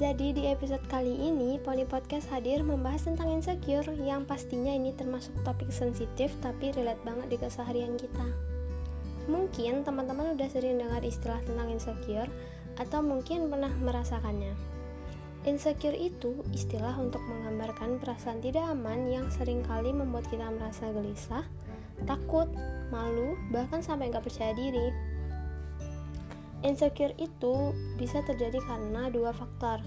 Jadi di episode kali ini Pony Podcast hadir membahas tentang insecure, yang pastinya ini termasuk topik sensitif tapi relate banget di keseharian kita. Mungkin teman-teman udah sering dengar istilah tentang insecure atau mungkin pernah merasakannya. Insecure itu istilah untuk menggambarkan perasaan tidak aman yang seringkali membuat kita merasa gelisah, takut, malu, bahkan sampai gak percaya diri. Insecure itu bisa terjadi karena dua faktor.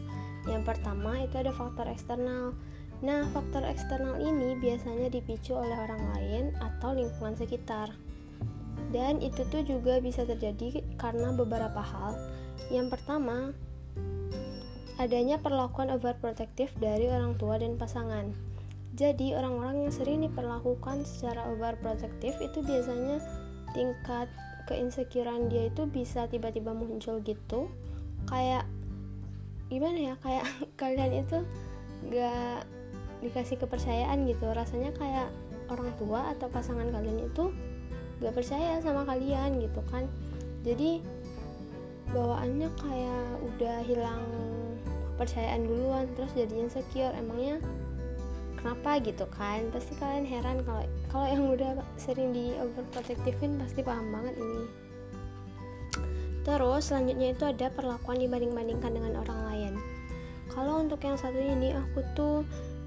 Yang pertama itu ada faktor eksternal. Nah, faktor eksternal ini biasanya dipicu oleh orang lain atau lingkungan sekitar. Dan itu tuh juga bisa terjadi karena beberapa hal. Yang pertama, adanya perlakuan overprotective dari orang tua dan pasangan. Jadi orang-orang yang sering diperlakukan secara overprotective itu biasanya tingkat keinsecurean dia itu bisa tiba-tiba muncul gitu. Kayak gimana ya, kayak kalian itu gak dikasih kepercayaan gitu. Rasanya kayak orang tua atau pasangan kalian itu gak percaya sama kalian gitu kan. Jadi bawaannya kayak udah hilang kepercayaan duluan, terus jadinya insecure. Emangnya kenapa gitu kan? Pasti kalian heran kalau yang udah sering di overprotectivein pasti paham banget ini. Terus selanjutnya itu ada perlakuan dibanding-bandingkan dengan orang lain. Kalau untuk yang satu ini aku tuh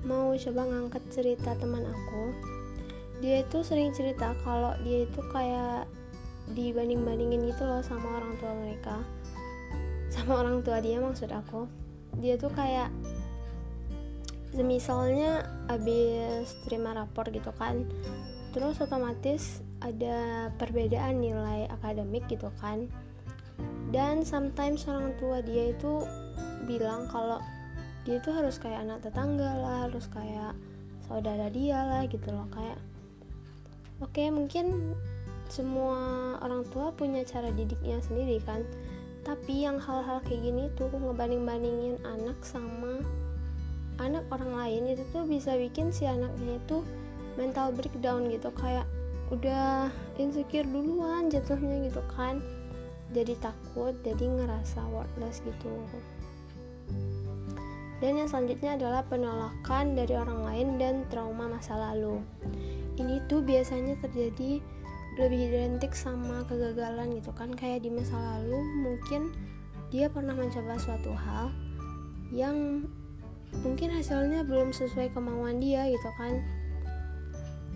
mau coba ngangkat cerita teman aku. Dia itu sering cerita kalau dia itu kayak dibanding-bandingin gitu loh sama orang tua mereka. Sama orang tua dia maksud aku. Dia tuh kayak misalnya abis terima rapor gitu kan, terus otomatis ada perbedaan nilai akademik gitu kan. Dan sometimes orang tua dia itu bilang kalau dia itu harus kayak anak tetangga lah, harus kayak saudara dia lah gitu loh. Kayak oke, mungkin semua orang tua punya cara didiknya sendiri kan, tapi yang hal-hal kayak gini tuh ngebanding-bandingin anak sama anak orang lain itu tuh bisa bikin si anaknya itu mental breakdown gitu. Kayak udah insecure duluan jatuhnya gitu kan, jadi takut, jadi ngerasa worthless gitu. Dan yang selanjutnya adalah penolakan dari orang lain dan trauma masa lalu. Ini tuh biasanya terjadi lebih identik sama kegagalan gitu kan. Kayak di masa lalu mungkin dia pernah mencoba suatu hal yang mungkin hasilnya belum sesuai kemauan dia gitu kan.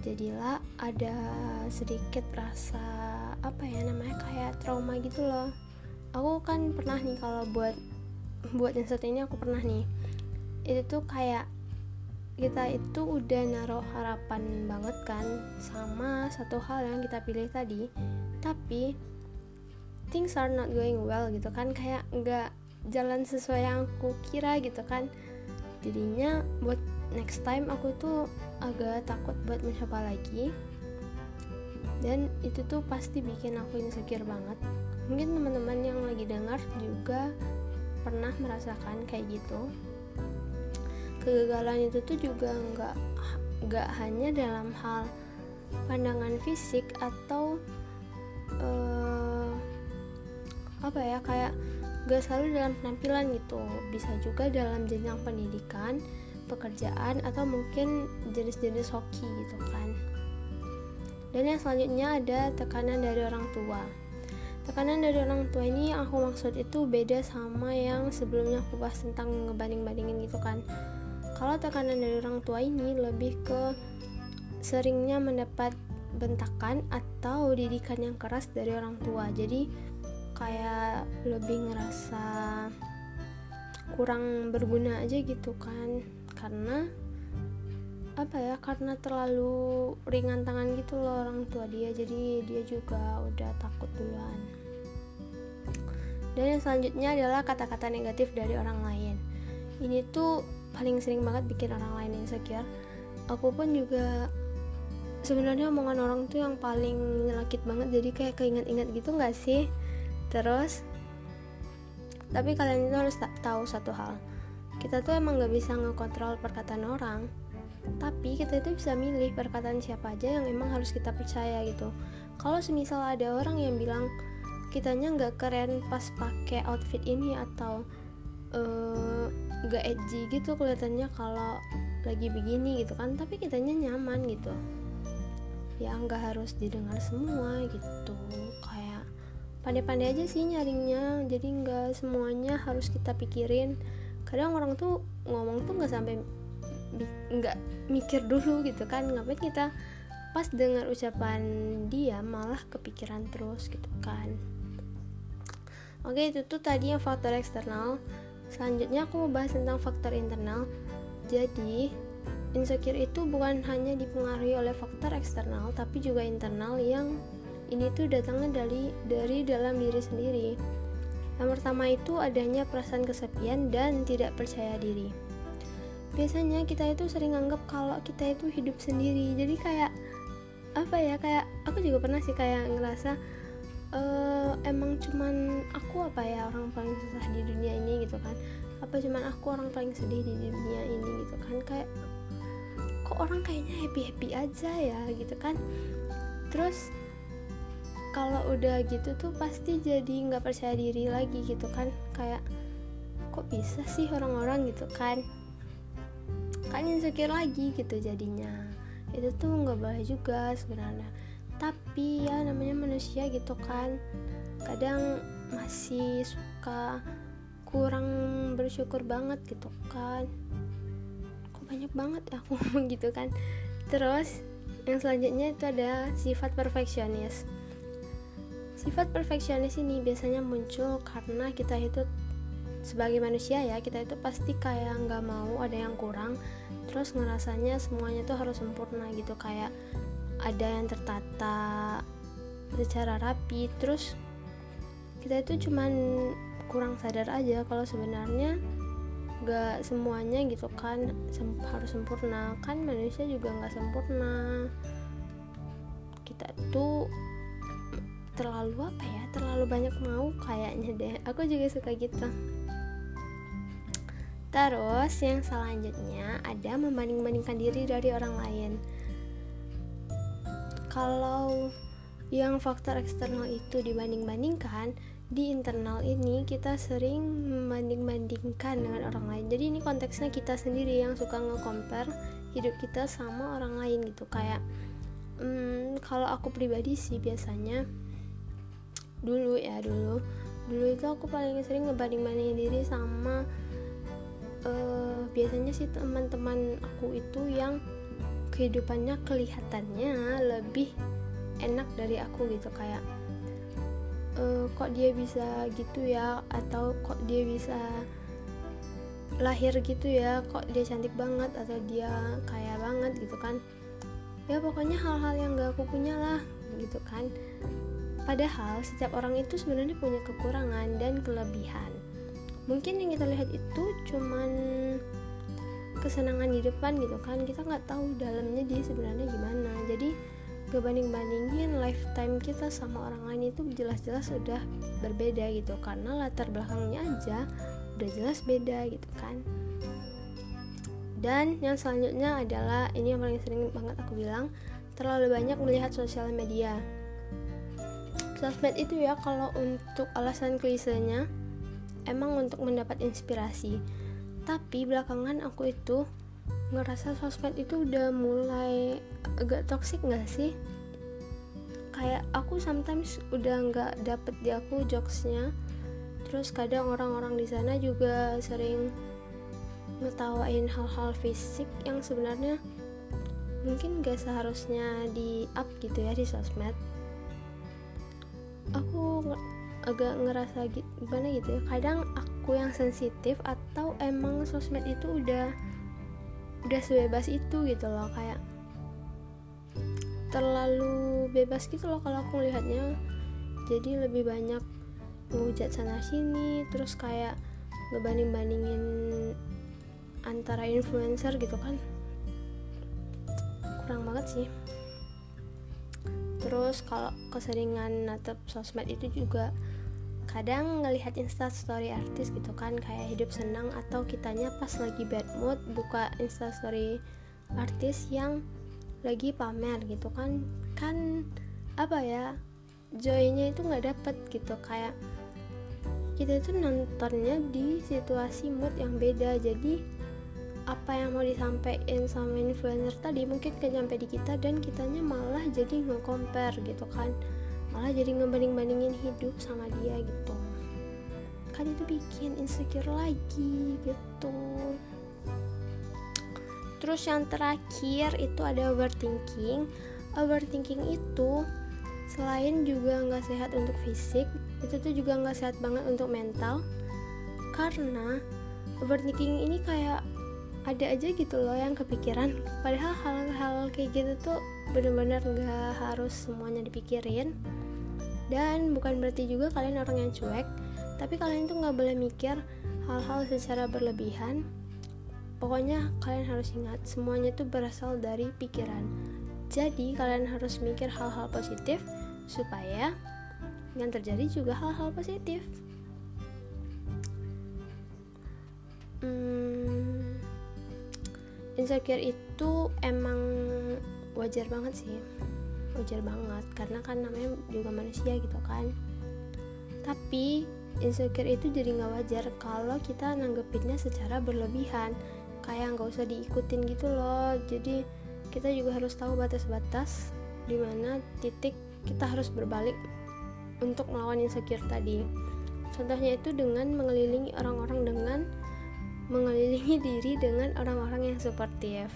Jadilah ada sedikit rasa apa ya namanya, kayak trauma gitu loh. Aku kan pernah nih kalau buat yang satu ini aku pernah nih. Itu tuh kayak kita itu udah naruh harapan banget kan sama satu hal yang kita pilih tadi, tapi things are not going well gitu kan. Kayak gak jalan sesuai yang aku kira gitu kan. Jadinya buat next time aku tuh agak takut buat mencoba lagi. Dan itu tuh pasti bikin aku insecure banget. Mungkin teman-teman yang lagi dengar juga pernah merasakan kayak gitu. Kegagalan itu tuh juga gak hanya dalam hal pandangan fisik atau kayak gak selalu dalam penampilan gitu. Bisa juga dalam jenjang pendidikan, pekerjaan, atau mungkin jenis-jenis hoki gitu kan. Dan yang selanjutnya ada tekanan dari orang tua. Tekanan dari orang tua ini yang aku maksud itu beda sama yang sebelumnya aku bahas tentang ngebanding-bandingin gitu kan. Kalau tekanan dari orang tua ini lebih ke seringnya mendapat bentakan atau didikan yang keras dari orang tua. Jadi kayak lebih ngerasa kurang berguna aja gitu kan, karena terlalu ringan tangan gitu loh orang tua dia. Jadi dia juga udah takut duluan. Dan yang selanjutnya adalah kata-kata negatif dari orang lain. Ini tuh paling sering banget bikin orang lain insecure. Aku pun juga sebenarnya omongan orang tuh yang paling nyelakit banget, jadi kayak keinget-inget gitu gak sih? Terus tapi kalian itu harus tahu satu hal, kita tuh emang gak bisa ngekontrol perkataan orang, tapi kita itu bisa milih perkataan siapa aja yang emang harus kita percaya gitu. Kalau semisal ada orang yang bilang kitanya gak keren pas pakai outfit ini, atau nggak edgy gitu kelihatannya kalau lagi begini gitu kan, tapi kitanya nyaman gitu ya, nggak harus didengar semua gitu. Kayak pandai-pandai aja sih nyaringnya, jadi nggak semuanya harus kita pikirin. Kadang orang tuh ngomong tuh nggak sampai nggak mikir dulu gitu kan, ngapain kita pas dengar ucapan dia malah kepikiran terus gitu kan. Oke, itu tuh tadi yang faktor eksternal. Selanjutnya aku mau bahas tentang faktor internal. Jadi insecure itu bukan hanya dipengaruhi oleh faktor eksternal, tapi juga internal yang ini tuh datangnya dari dalam diri sendiri. Yang pertama itu adanya perasaan kesepian dan tidak percaya diri. Biasanya kita itu sering anggap kalau kita itu hidup sendiri. Jadi kayak apa ya, kayak aku juga pernah sih kayak ngerasa emang cuman aku apa ya orang paling susah di dunia ini gitu kan, apa cuman aku orang paling sedih di dunia ini gitu kan. Kayak kok orang kayaknya happy-happy aja ya gitu kan. Terus kalau udah gitu tuh pasti jadi gak percaya diri lagi gitu kan, kayak kok bisa sih orang-orang gitu kan, kan insecure lagi gitu jadinya. Itu tuh gak boleh juga sebenarnya, tapi ya namanya manusia gitu kan, kadang masih suka kurang bersyukur banget gitu kan, kok banyak banget aku gitu kan. Terus yang selanjutnya itu ada sifat perfeksionis. Sifat perfeksionis ini biasanya muncul karena kita itu sebagai manusia ya, kita itu pasti kayak nggak mau ada yang kurang, terus ngerasanya semuanya tuh harus sempurna gitu, kayak ada yang tertata secara rapi. Terus kita itu cuman kurang sadar aja kalau sebenarnya nggak semuanya gitu kan harus sempurna kan, manusia juga nggak sempurna. Kita tuh terlalu apa ya, terlalu banyak mau kayaknya deh, aku juga suka gitu. Terus yang selanjutnya ada membanding-bandingkan diri dari orang lain. Kalau yang faktor eksternal itu dibanding-bandingkan, di internal ini kita sering membanding-bandingkan dengan orang lain. Jadi ini konteksnya kita sendiri yang suka nge-compare hidup kita sama orang lain gitu. Kayak kalau aku pribadi sih biasanya dulu itu aku paling sering ngebanding-bandingin diri sama biasanya sih teman-teman aku itu yang kehidupannya kelihatannya lebih enak dari aku gitu. Kayak kok dia bisa gitu ya, atau kok dia bisa lahir gitu ya, kok dia cantik banget, atau dia kaya banget gitu kan ya, pokoknya hal-hal yang gak aku punya lah gitu kan. Padahal setiap orang itu sebenarnya punya kekurangan dan kelebihan. Mungkin yang kita lihat itu cuman kesenangan di depan gitu kan, kita nggak tahu dalamnya dia sebenarnya gimana. Jadi ngebanding-bandingin lifetime kita sama orang lain itu jelas-jelas sudah berbeda gitu, karena latar belakangnya aja udah jelas beda gitu kan. Dan yang selanjutnya adalah ini yang paling sering banget aku bilang, terlalu banyak melihat sosial media. Sosmed itu ya kalau untuk alasan klisenya emang untuk mendapat inspirasi. Tapi belakangan aku itu ngerasa sosmed itu udah mulai agak toksik gak sih? Kayak aku sometimes udah gak dapet di aku jokesnya. Terus kadang orang-orang di sana juga sering ngetawain hal-hal fisik yang sebenarnya mungkin gak seharusnya di up gitu ya di sosmed. Aku agak ngerasa gimana gitu ya, kadang aku yang sensitif atau emang sosmed itu udah sebebas itu gitu loh, kayak terlalu bebas gitu loh kalau aku lihatnya. Jadi lebih banyak ngehujat sana sini, terus kayak ngebanding-bandingin antara influencer gitu kan, kurang banget sih. Terus kalau keseringan natap sosmed itu juga kadang ngelihat instastory artis gitu kan, kayak hidup senang, atau kitanya pas lagi bad mood buka instastory artis yang lagi pamer gitu kan. Kan apa ya, joy-nya itu nggak dapet gitu, kayak kita itu nontonnya di situasi mood yang beda. Jadi apa yang mau disampaikan sama influencer tadi mungkin gak nyampe di kita, dan kitanya malah jadi nge-compare gitu kan, malah jadi ngebanding-bandingin hidup sama dia gitu kan, itu bikin insecure lagi gitu. Terus yang terakhir itu ada overthinking. Overthinking itu selain juga gak sehat untuk fisik, itu tuh juga gak sehat banget untuk mental, karena overthinking ini kayak ada aja gitu loh yang kepikiran, padahal hal-hal kayak gitu tuh benar-benar nggak harus semuanya dipikirin. Dan bukan berarti juga kalian orang yang cuek, tapi kalian tuh nggak boleh mikir hal-hal secara berlebihan. Pokoknya kalian harus ingat semuanya tuh berasal dari pikiran, jadi kalian harus mikir hal-hal positif supaya yang terjadi juga hal-hal positif. Insecure itu emang wajar banget sih, wajar banget, karena kan namanya juga manusia gitu kan. Tapi insecure itu jadi nggak wajar kalau kita nanggepinnya secara berlebihan, kayak nggak usah diikutin gitu loh. Jadi kita juga harus tahu batas-batas di mana titik kita harus berbalik untuk melawan insecure tadi. Contohnya itu dengan mengelilingi orang-orang dengan mengelilingi diri dengan orang-orang yang suportif.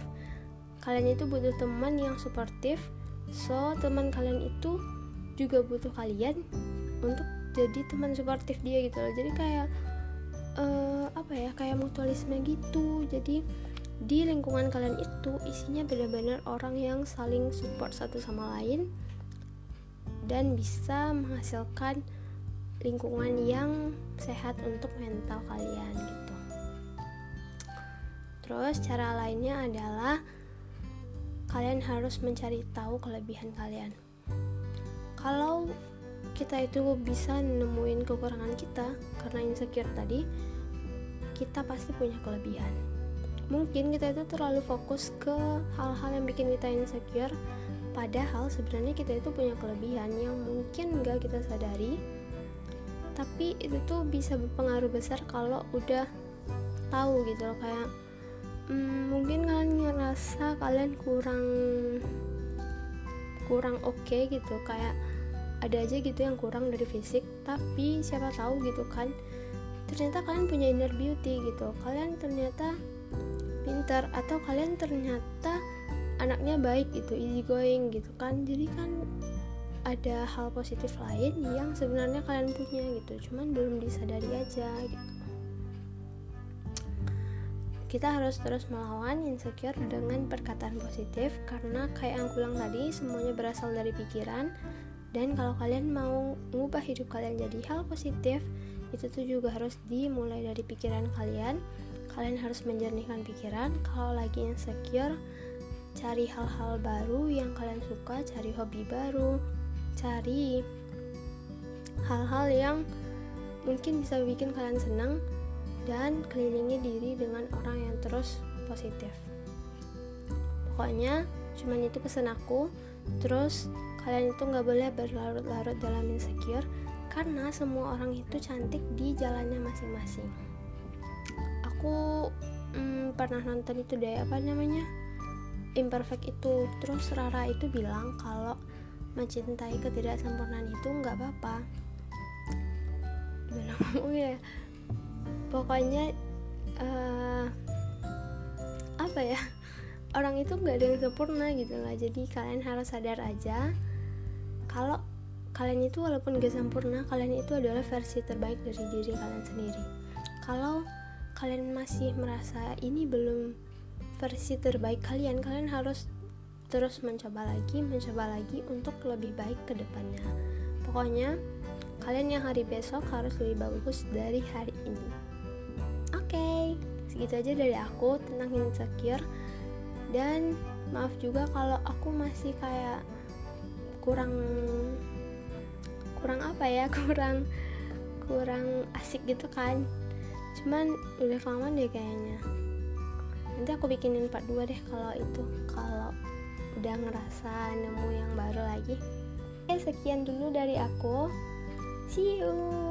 Kalian itu butuh teman yang suportif, so teman kalian itu juga butuh kalian untuk jadi teman suportif dia gitu loh. Jadi kayak kayak mutualisme gitu. Jadi di lingkungan kalian itu isinya benar-benar orang yang saling support satu sama lain dan bisa menghasilkan lingkungan yang sehat untuk mental kalian gitu. Terus cara lainnya adalah kalian harus mencari tahu kelebihan kalian. Kalau kita itu bisa nemuin kekurangan kita karena insecure tadi, kita pasti punya kelebihan. Mungkin kita itu terlalu fokus ke hal-hal yang bikin kita insecure, padahal sebenarnya kita itu punya kelebihan yang mungkin gak kita sadari, tapi itu tuh bisa berpengaruh besar kalau udah tahu gitu loh. Kayak mungkin kalian ngerasa kalian kurang oke gitu, kayak ada aja gitu yang kurang dari fisik, tapi siapa tahu gitu kan ternyata kalian punya inner beauty gitu, kalian ternyata pintar, atau kalian ternyata anaknya baik gitu, easy going gitu kan. Jadi kan ada hal positif lain yang sebenarnya kalian punya gitu, cuman belum disadari aja gitu. Kita harus terus melawan insecure dengan perkataan positif, karena kayak yang kulang tadi, semuanya berasal dari pikiran. Dan kalau kalian mau mengubah hidup kalian jadi hal positif, itu tuh juga harus dimulai dari pikiran kalian. Kalian harus menjernihkan pikiran. Kalau lagi insecure, cari hal-hal baru yang kalian suka, cari hobi baru, cari hal-hal yang mungkin bisa bikin kalian senang, dan kelilingi diri dengan orang yang terus positif. Pokoknya cuman itu pesan aku. Terus kalian itu gak boleh berlarut-larut dalam insecure, karena semua orang itu cantik di jalannya masing-masing. Aku pernah nonton itu deh, Imperfect itu. Terus Rara itu bilang kalau mencintai ketidaksempurnaan itu gak apa-apa. Gimana ngomong ya, pokoknya orang itu nggak ada yang sempurna gitu lah. Jadi kalian harus sadar aja kalau kalian itu walaupun gak sempurna, kalian itu adalah versi terbaik dari diri kalian sendiri. Kalau kalian masih merasa ini belum versi terbaik kalian, kalian harus terus mencoba lagi untuk lebih baik ke depannya. Pokoknya kalian yang hari besok harus lebih bagus dari hari ini. Oke, segitu aja dari aku tentang insecure. Dan maaf juga kalau aku masih kayak kurang asik gitu kan. Cuman udah kelamaan deh kayaknya. Nanti aku bikinin part 2 deh kalau udah ngerasa nemu yang baru lagi. Sekian dulu dari aku. See you.